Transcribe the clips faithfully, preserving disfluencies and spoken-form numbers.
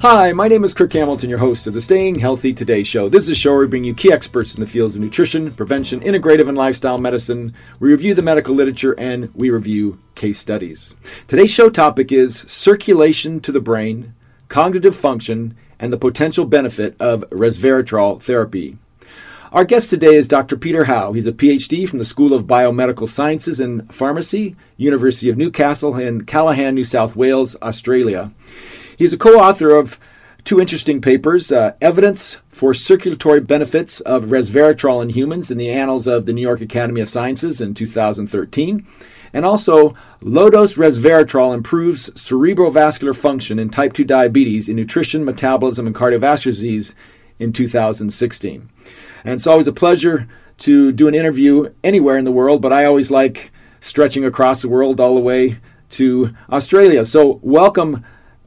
Hi, my name is Kirk Hamilton, your host of the Staying Healthy Today Show. This is a show where we bring you key experts in the fields of nutrition, prevention, integrative and lifestyle medicine. We review the medical literature and we review case studies. Today's show topic is circulation to the brain, cognitive function, and the potential benefit of resveratrol therapy. Our guest today is Doctor Peter Howe. He's a P H D from the School of Biomedical Sciences and Pharmacy, University of Newcastle in Callaghan, New South Wales, Australia. He's a co-author of two interesting papers, uh, Evidence for Circulatory Benefits of Resveratrol in Humans in the Annals of the New York Academy of Sciences in two thousand thirteen, and also Low-Dose Resveratrol Improves Cerebrovascular Function in Type two Diabetes in Nutrition, Metabolism, and Cardiovascular Disease in two thousand sixteen. And it's always a pleasure to do an interview anywhere in the world, but I always like stretching across the world all the way to Australia. So welcome,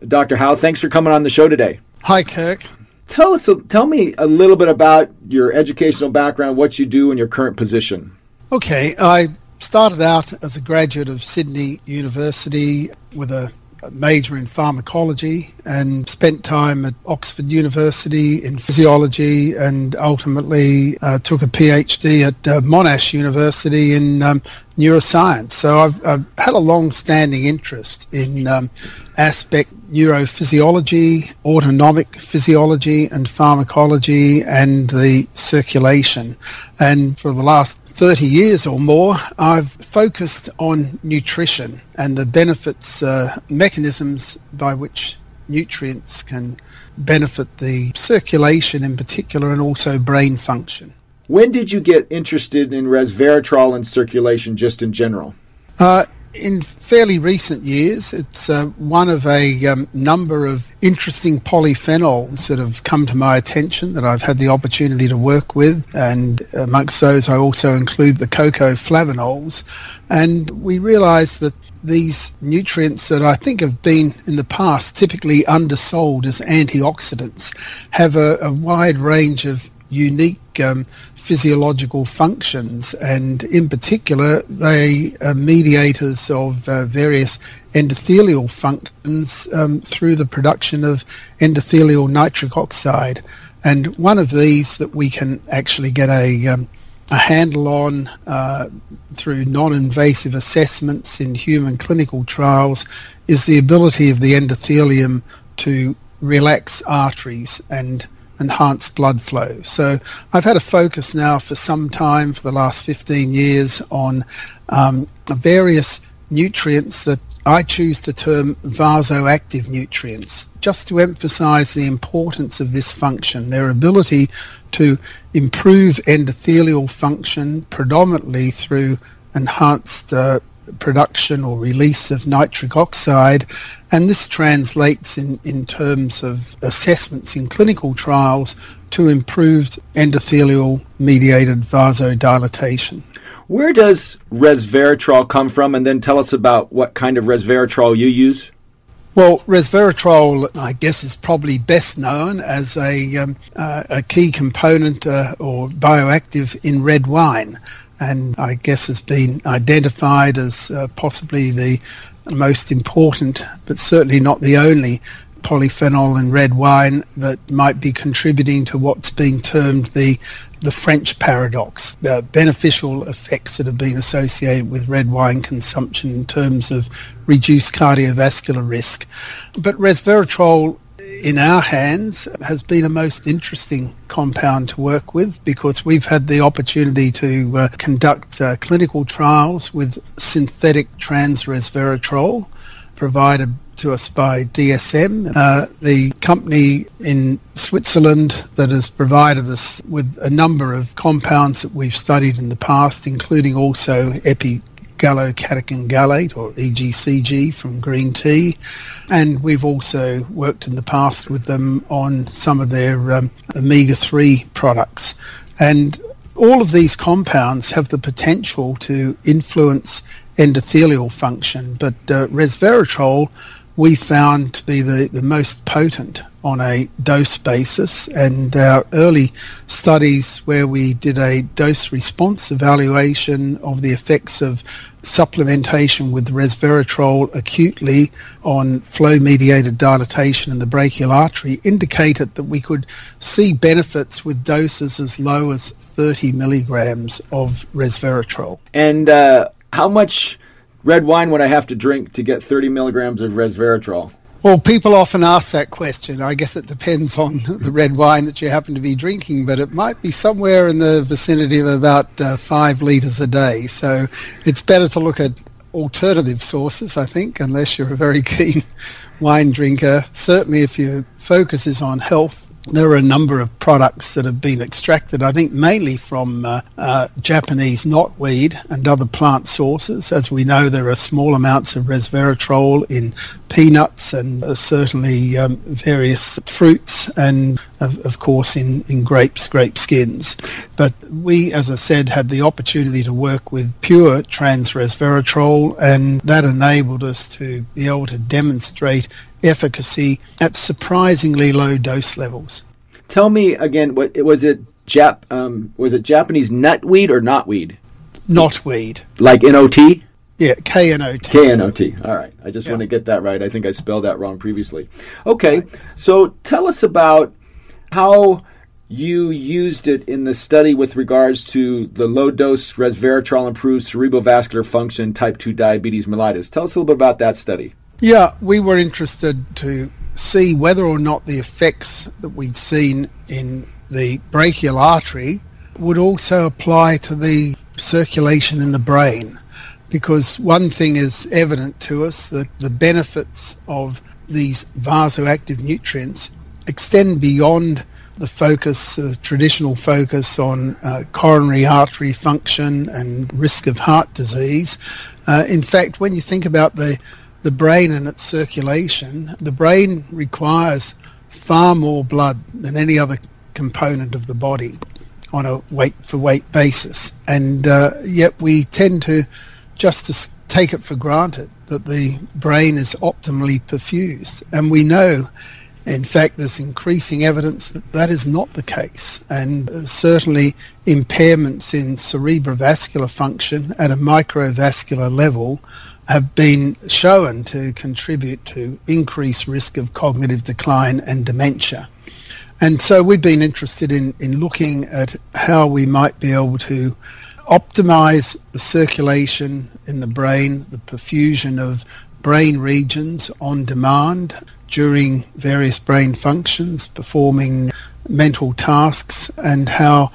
Doctor Howe, thanks for coming on the show today. Hi, Kirk. Tell us, tell me a little bit about your educational background, what you do, and your current position. Okay, I started out as a graduate of Sydney University with a major in pharmacology and spent time at Oxford University in physiology and ultimately uh, took a P H D at uh, Monash University in um, neuroscience. So I've, I've had a long-standing interest in um, aspect neurophysiology, autonomic physiology and pharmacology and the circulation. And for the last thirty years or more, I've focused on nutrition and the benefits, uh, mechanisms by which nutrients can benefit the circulation in particular and also brain function. When did you get interested in resveratrol and circulation just in general? Uh, in fairly recent years, it's uh, one of a um, number of interesting polyphenols that have come to my attention that I've had the opportunity to work with, and amongst those I also include the cocoa flavonols, and we realise that these nutrients that I think have been in the past typically undersold as antioxidants have a, a wide range of unique um, physiological functions, and in particular they are mediators of uh, various endothelial functions um, through the production of endothelial nitric oxide. And one of these that we can actually get a um, a handle on uh, through non-invasive assessments in human clinical trials is the ability of the endothelium to relax arteries and enhance blood flow. So I've had a focus now for some time, for the last fifteen years, on um, various nutrients that I choose to term vasoactive nutrients, just to emphasize the importance of this function, their ability to improve endothelial function predominantly through enhanced uh, production or release of nitric oxide, and this translates in, in terms of assessments in clinical trials to improved endothelial mediated vasodilatation. Where does resveratrol come from, and then tell us about what kind of resveratrol you use? Well, resveratrol, I guess, is probably best known as a, um, uh, a key component uh, or bioactive in red wine, and I guess has been identified as uh, possibly the most important, but certainly not the only, polyphenol in red wine that might be contributing to what's being termed the the French paradox, the beneficial effects that have been associated with red wine consumption in terms of reduced cardiovascular risk. But resveratrol in our hands has been a most interesting compound to work with, because we've had the opportunity to uh, conduct uh, clinical trials with synthetic trans-resveratrol provided to us by D S M, uh, the company in Switzerland that has provided us with a number of compounds that we've studied in the past, including also epi gallocatechin gallate, or E G C G, from green tea, and we've also worked in the past with them on some of their um, omega three products. And all of these compounds have the potential to influence endothelial function, but uh, resveratrol we found to be the, the most potent on a dose basis, and our early studies where we did a dose response evaluation of the effects of supplementation with resveratrol acutely on flow-mediated dilatation in the brachial artery indicated that we could see benefits with doses as low as thirty milligrams of resveratrol. And uh, how much red wine would I have to drink to get thirty milligrams of resveratrol? Well, people often ask that question. I guess it depends on the red wine that you happen to be drinking, but it might be somewhere in the vicinity of about uh, five litres a day. So it's better to look at alternative sources, I think, unless you're a very keen wine drinker. Certainly if your focus is on health, there are a number of products that have been extracted, I think, mainly from uh, uh, Japanese knotweed and other plant sources. As we know, there are small amounts of resveratrol in peanuts and uh, certainly um, various fruits and, of, of course, in, in grapes, grape skins. But we, as I said, had the opportunity to work with pure trans-resveratrol, and that enabled us to be able to demonstrate efficacy at surprisingly low dose levels. Tell me again, what was it? Jap, um, was it Japanese nutweed or knotweed? Knotweed, like N O T. Yeah, K N O T. K N O T. All right, I just yeah. want to get that right. I think I spelled that wrong previously. Okay, right. So tell us about how you used it in the study with regards to the low dose resveratrol improves cerebrovascular function, type two diabetes mellitus. Tell us a little bit about that study. Yeah, we were interested to see whether or not the effects that we'd seen in the brachial artery would also apply to the circulation in the brain, because one thing is evident to us, that the benefits of these vasoactive nutrients extend beyond the focus, the traditional focus on uh, coronary artery function and risk of heart disease. Uh, in fact, when you think about the the brain and its circulation, the brain requires far more blood than any other component of the body on a weight-for-weight basis. And uh, yet we tend to just take it for granted that the brain is optimally perfused. And we know, in fact, there's increasing evidence that that is not the case. And uh, certainly impairments in cerebrovascular function at a microvascular level have been shown to contribute to increased risk of cognitive decline and dementia. And so we've been interested in, in looking at how we might be able to optimize the circulation in the brain, the perfusion of brain regions on demand during various brain functions, performing mental tasks, and how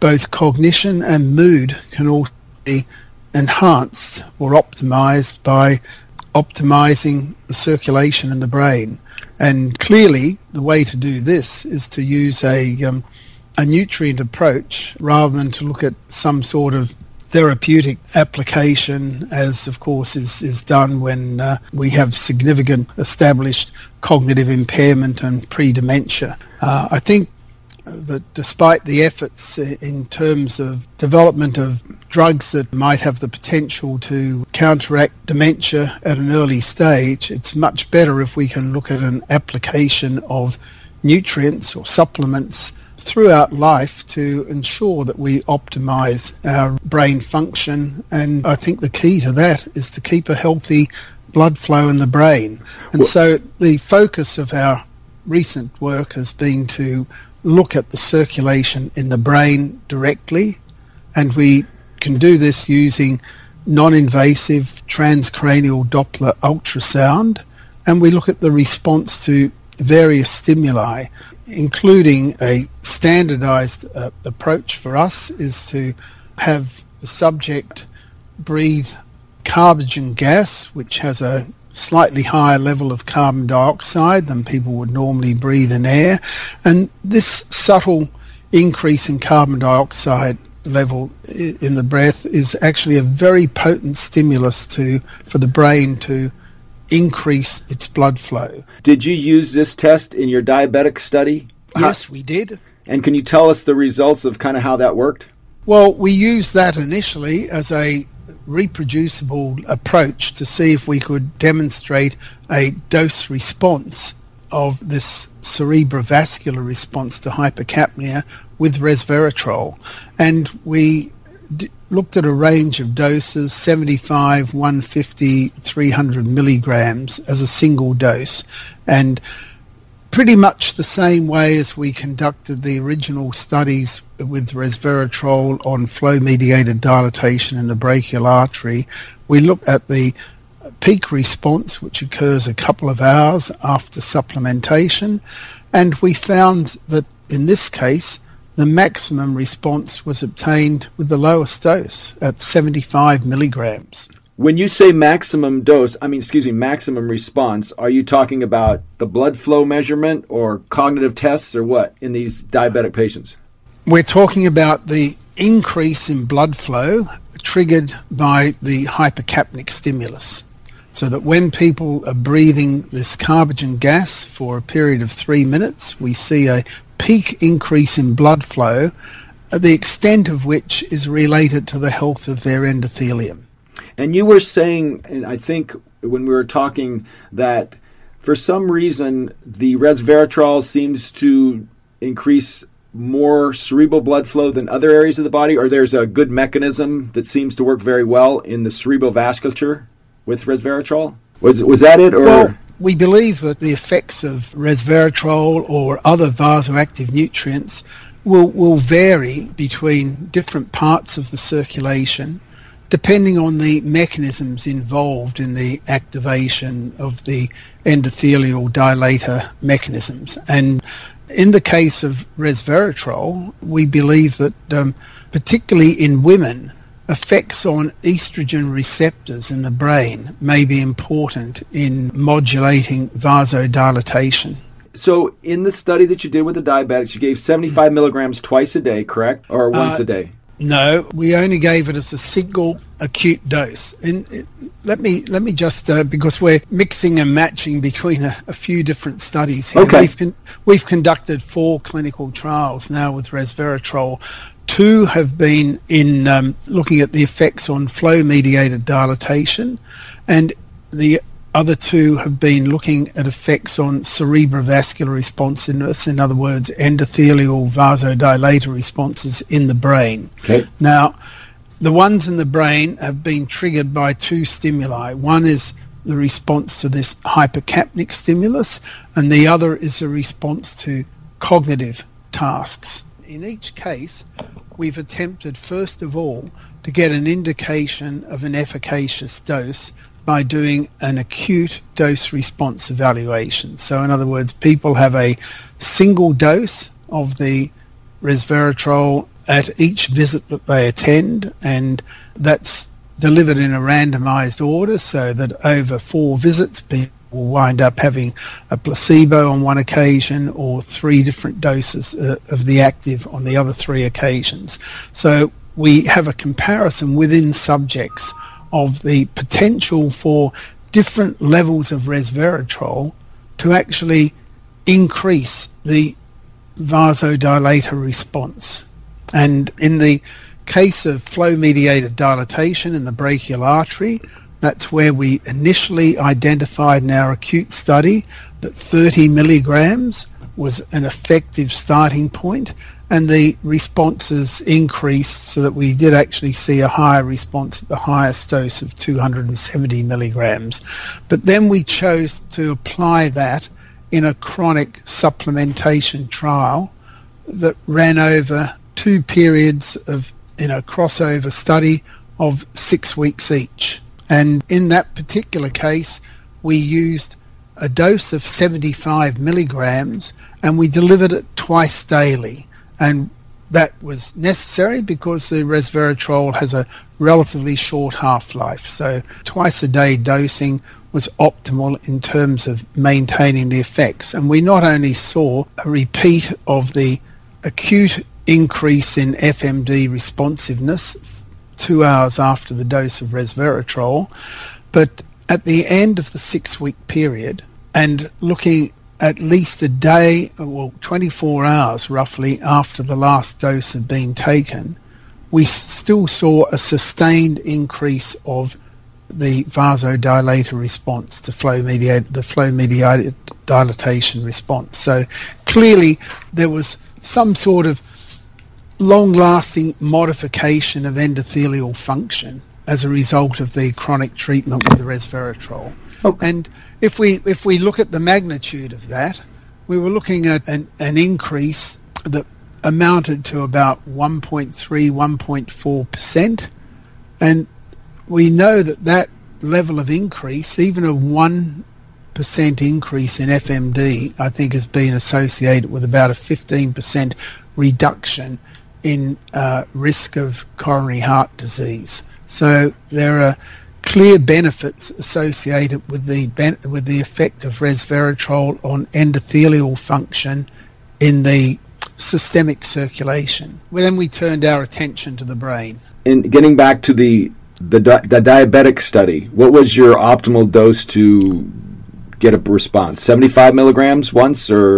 both cognition and mood can all be enhanced or optimized by optimizing the circulation in the brain. And clearly the way to do this is to use a um, a nutrient approach rather than to look at some sort of therapeutic application, as of course is, is done when uh, we have significant established cognitive impairment and pre-dementia. Uh, I think that despite the efforts in terms of development of drugs that might have the potential to counteract dementia at an early stage, it's much better if we can look at an application of nutrients or supplements throughout life to ensure that we optimize our brain function. And I think the key to that is to keep a healthy blood flow in the brain. And so the focus of our recent work has been to look at the circulation in the brain directly, and we can do this using non-invasive transcranial Doppler ultrasound, and we look at the response to various stimuli, including a standardized uh, approach for us is to have the subject breathe carbogen gas, which has a slightly higher level of carbon dioxide than people would normally breathe in air. And this subtle increase in carbon dioxide level in the breath is actually a very potent stimulus to for the brain to increase its blood flow. Did you use this test in your diabetic study? Yes, we did. And can you tell us the results of kind of how that worked? Well, we used that initially as a reproducible approach to see if we could demonstrate a dose response of this cerebrovascular response to hypercapnia with resveratrol. And we d- looked at a range of doses, seventy-five, one fifty, three hundred milligrams as a single dose, and pretty much the same way as we conducted the original studies with resveratrol on flow-mediated dilatation in the brachial artery. We looked at the peak response, which occurs a couple of hours after supplementation, and we found that in this case the maximum response was obtained with the lowest dose at seventy-five milligrams. When you say maximum dose, I mean, excuse me, maximum response, are you talking about the blood flow measurement or cognitive tests or what in these diabetic patients? We're talking about the increase in blood flow triggered by the hypercapnic stimulus. So that when people are breathing this carbogen gas for a period of three minutes, we see a peak increase in blood flow, the extent of which is related to the health of their endothelium. And you were saying, and I think when we were talking, that for some reason the resveratrol seems to increase more cerebral blood flow than other areas of the body, or there's a good mechanism that seems to work very well in the cerebrovasculature with resveratrol? Was was that it? Or well, we believe that the effects of resveratrol or other vasoactive nutrients will, will vary between different parts of the circulation, depending on the mechanisms involved in the activation of the endothelial dilator mechanisms. And in the case of resveratrol, we believe that um, particularly in women, effects on estrogen receptors in the brain may be important in modulating vasodilatation. So in the study that you did with the diabetics, you gave seventy-five milligrams twice a day, correct? Or once uh, a day? No, we only gave it as a single acute dose. And it, let me let me just uh, because we're mixing and matching between a, a few different studies here. Okay. We've con- we've conducted four clinical trials now with resveratrol. Two have been in um, looking at the effects on flow-mediated dilatation, and the other two have been looking at effects on cerebrovascular responsiveness, in other words, endothelial vasodilator responses in the brain. Okay. Now, the ones in the brain have been triggered by two stimuli. One is the response to this hypercapnic stimulus, and the other is the response to cognitive tasks. In each case, we've attempted, first of all, to get an indication of an efficacious dose by doing an acute dose response evaluation. So in other words, people have a single dose of the resveratrol at each visit that they attend, and that's delivered in a randomized order so that over four visits people will wind up having a placebo on one occasion or three different doses uh, of the active on the other three occasions. So we have a comparison within subjects of the potential for different levels of resveratrol to actually increase the vasodilator response. And in the case of flow-mediated dilatation in the brachial artery, that's where we initially identified in our acute study that thirty milligrams was an effective starting point, and the responses increased so that we did actually see a higher response at the highest dose of two hundred seventy milligrams. But then we chose to apply that in a chronic supplementation trial that ran over two periods of, in a crossover study of six weeks each. And in that particular case, we used a dose of seventy-five milligrams and we delivered it twice daily. And that was necessary because the resveratrol has a relatively short half-life. So twice a day dosing was optimal in terms of maintaining the effects. And we not only saw a repeat of the acute increase in F M D responsiveness two hours after the dose of resveratrol, but at the end of the six-week period, and looking at least a day, well, twenty-four hours roughly after the last dose had been taken, we still saw a sustained increase of the vasodilator response to flow mediated, the flow mediated dilatation response. So clearly there was some sort of long-lasting modification of endothelial function as a result of the chronic treatment with the resveratrol. Okay. And if we if we look at the magnitude of that, we were looking at an, an increase that amounted to about one point three, one point four percent, and we know that that level of increase, even a one percent increase in F M D, I think has been associated with about a fifteen percent reduction in uh, risk of coronary heart disease. So there are clear benefits associated with the ben- with the effect of resveratrol on endothelial function in the systemic circulation. Well, then we turned our attention to the brain. And getting back to the The, di- the diabetic study, what was your optimal dose to get a response? seventy-five milligrams once, or?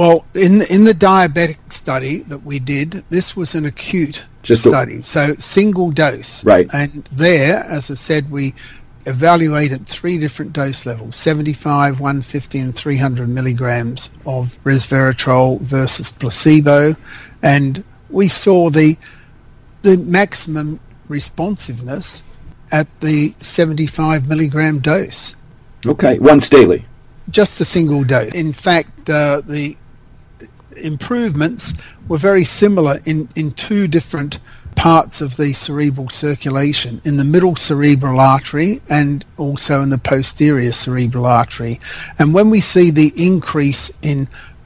Well, in the, in the diabetic study that we did, this was an acute Just study, a- so single dose. Right. And there, as I said, we evaluated three different dose levels, seventy-five, one fifty, and three hundred milligrams of resveratrol versus placebo, and we saw the the maximum responsiveness at the seventy-five milligram dose. Okay, once daily? Just a single dose. In fact, uh, the improvements were very similar in, in two different parts of the cerebral circulation, in the middle cerebral artery and also in the posterior cerebral artery. And when we see the increase in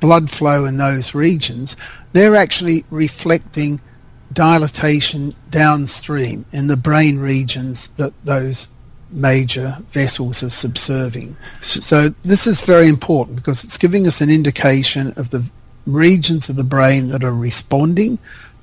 blood flow in those regions, they're actually reflecting dilatation downstream in the brain regions that those major vessels are subserving. So this is very important because it's giving us an indication of the regions of the brain that are responding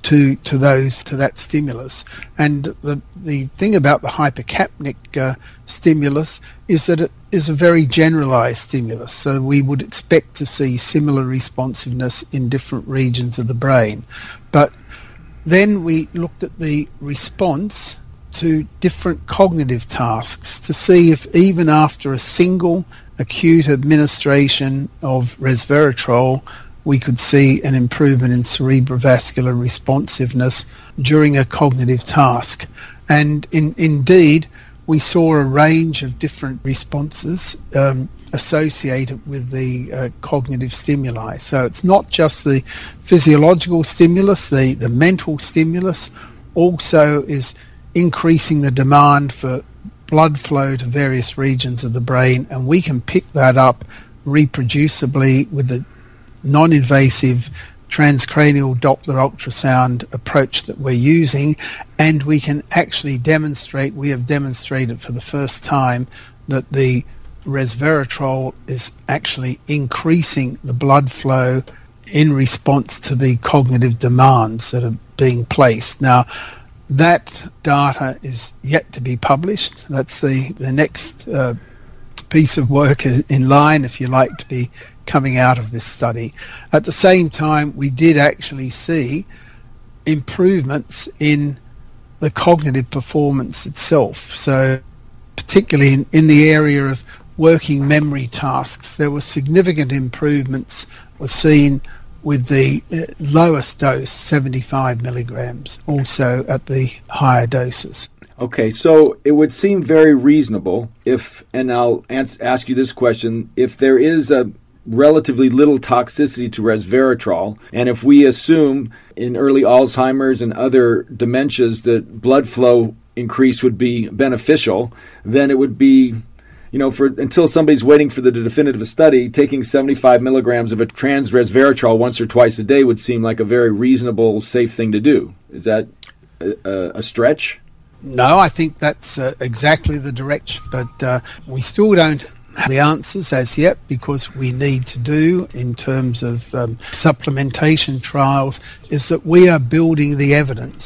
to to those to that stimulus. And the the thing about the hypercapnic uh, stimulus is that it is a very generalized stimulus, so we would expect to see similar responsiveness in different regions of the brain. But then we looked at the response to different cognitive tasks to see if even after a single acute administration of resveratrol, we could see an improvement in cerebrovascular responsiveness during a cognitive task. And in, indeed, we saw a range of different responses um, associated with the uh, cognitive stimuli. So it's not just the physiological stimulus, the, the mental stimulus also is increasing the demand for blood flow to various regions of the brain, and we can pick that up reproducibly with the non-invasive transcranial Doppler ultrasound approach that we're using, and we can actually demonstrate, we have demonstrated for the first time, that the resveratrol is actually increasing the blood flow in response to the cognitive demands that are being placed. Now, that data is yet to be published. That's the, the next uh, piece of work in line, if you like, to be coming out of this study. At the same time, we did actually see improvements in the cognitive performance itself. So particularly in, in the area of working memory tasks, there were significant improvements were seen with the lowest dose, seventy-five milligrams, also at the higher doses. Okay, so it would seem very reasonable if, and I'll ans- ask you this question, if there is a relatively little toxicity to resveratrol, and if we assume in early Alzheimer's and other dementias that blood flow increase would be beneficial, then it would be, you know, for until somebody's waiting for the definitive study, taking seventy-five milligrams of a trans resveratrol once or twice a day would seem like a very reasonable, safe thing to do. Is that a, a stretch? No, I think that's uh, exactly the direction, but uh, we still don't have the answers as yet, because we need to do in terms of um, supplementation trials, is that we are building the evidence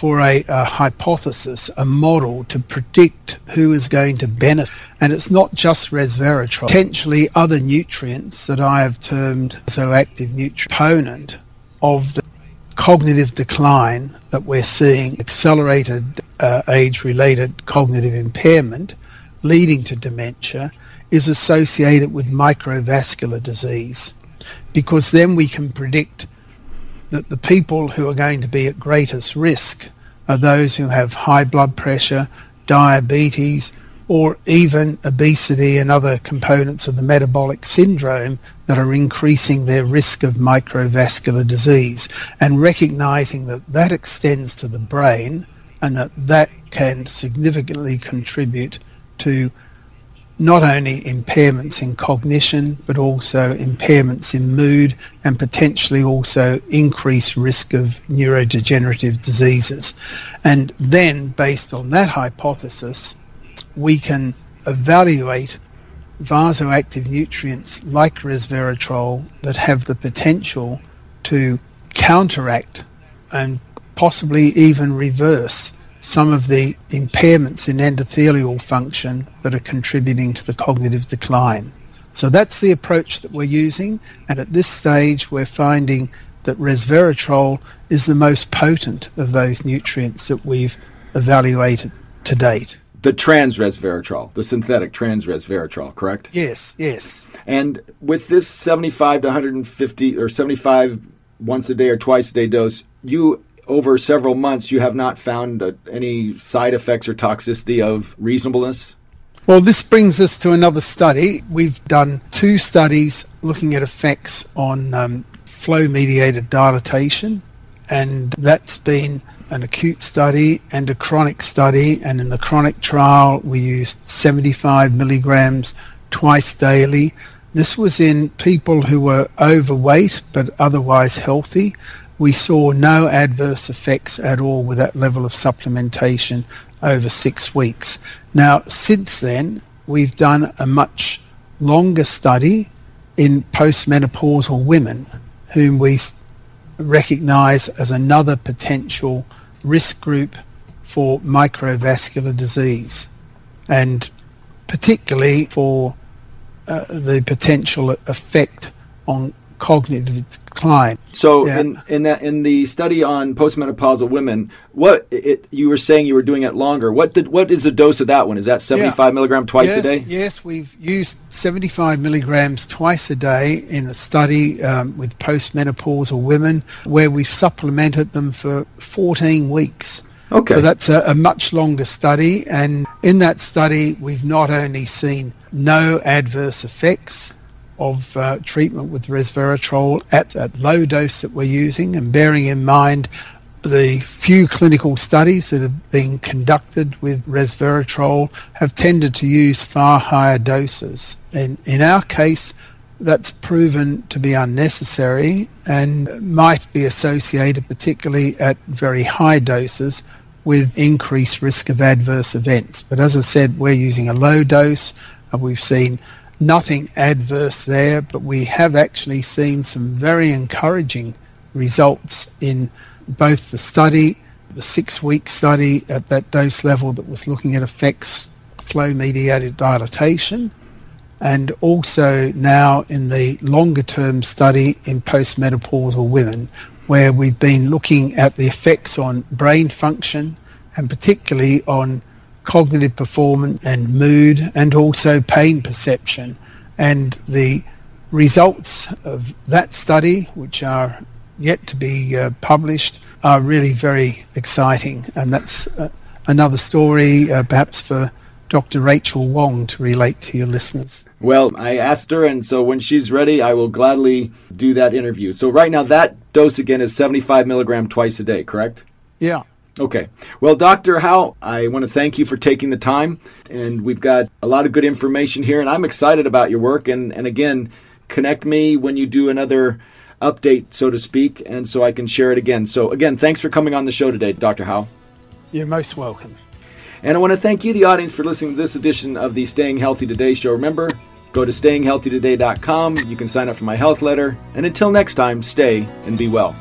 for a, a hypothesis, a model to predict who is going to benefit. And it's not just resveratrol. Potentially other nutrients that I have termed vasoactive nutrient component of the cognitive decline that we're seeing, accelerated uh, age-related cognitive impairment leading to dementia, is associated with microvascular disease, because then we can predict that the people who are going to be at greatest risk are those who have high blood pressure, diabetes, or even obesity and other components of the metabolic syndrome that are increasing their risk of microvascular disease, and recognizing that that extends to the brain and that that can significantly contribute to not only impairments in cognition but also impairments in mood and potentially also increased risk of neurodegenerative diseases. And then, based on that hypothesis, we can evaluate vasoactive nutrients like resveratrol that have the potential to counteract and possibly even reverse some of the impairments in endothelial function that are contributing to the cognitive decline. So that's the approach that we're using, and at this stage we're finding that resveratrol is the most potent of those nutrients that we've evaluated to date. The trans resveratrol, the synthetic trans resveratrol, correct? Yes, yes. And with this seventy-five to one hundred fifty or seventy-five once a day or twice a day dose, you over several months you have not found uh, any side effects or toxicity of reasonableness? Well, this brings us to another study. We've done two studies looking at effects on um, flow-mediated dilatation, and that's been an acute study and a chronic study. And in the chronic trial we used seventy-five milligrams twice daily. This was in people who were overweight but otherwise healthy. We saw no adverse effects at all with that level of supplementation over six weeks. Now, since then, we've done a much longer study in postmenopausal women, whom we recognize as another potential risk group for microvascular disease, and particularly for uh, the potential effect on cognitive decline. So yeah. in in, that, in the study on postmenopausal women, what it, you were saying you were doing it longer. What did what is the dose of that one? Is that seventy-five yeah. milligram twice yes, a day? Yes, we've used seventy-five milligrams twice a day in a study um, with postmenopausal women where we've supplemented them for fourteen weeks. Okay. So that's a, a much longer study, and in that study we've not only seen no adverse effects of uh, treatment with resveratrol at that low dose that we're using, and bearing in mind the few clinical studies that have been conducted with resveratrol have tended to use far higher doses. And in our case, that's proven to be unnecessary and might be associated, particularly at very high doses, with increased risk of adverse events. But as I said, we're using a low dose, and we've seen nothing adverse there, but we have actually seen some very encouraging results in both the study, the six-week study at that dose level that was looking at effects flow-mediated dilatation, and also now in the longer-term study in postmenopausal women, where we've been looking at the effects on brain function and particularly on cognitive performance and mood and also pain perception. And the results of that study, which are yet to be uh, published, are really very exciting, and that's uh, another story uh, perhaps for Doctor Rachel Wong to relate to your listeners. Well, I asked her, and so when she's ready, I will gladly do that interview. So right now, that dose again is seventy-five milligram twice a day, correct? Yeah. Okay. Well, Doctor Howe, I want to thank you for taking the time, and we've got a lot of good information here, and I'm excited about your work. And, and again, connect me when you do another update, so to speak, and so I can share it again. So again, thanks for coming on the show today, Doctor Howe. You're most welcome. And I want to thank you, the audience, for listening to this edition of the Staying Healthy Today show. Remember, go to staying healthy today dot com. You can sign up for my health letter. And until next time, stay and be well.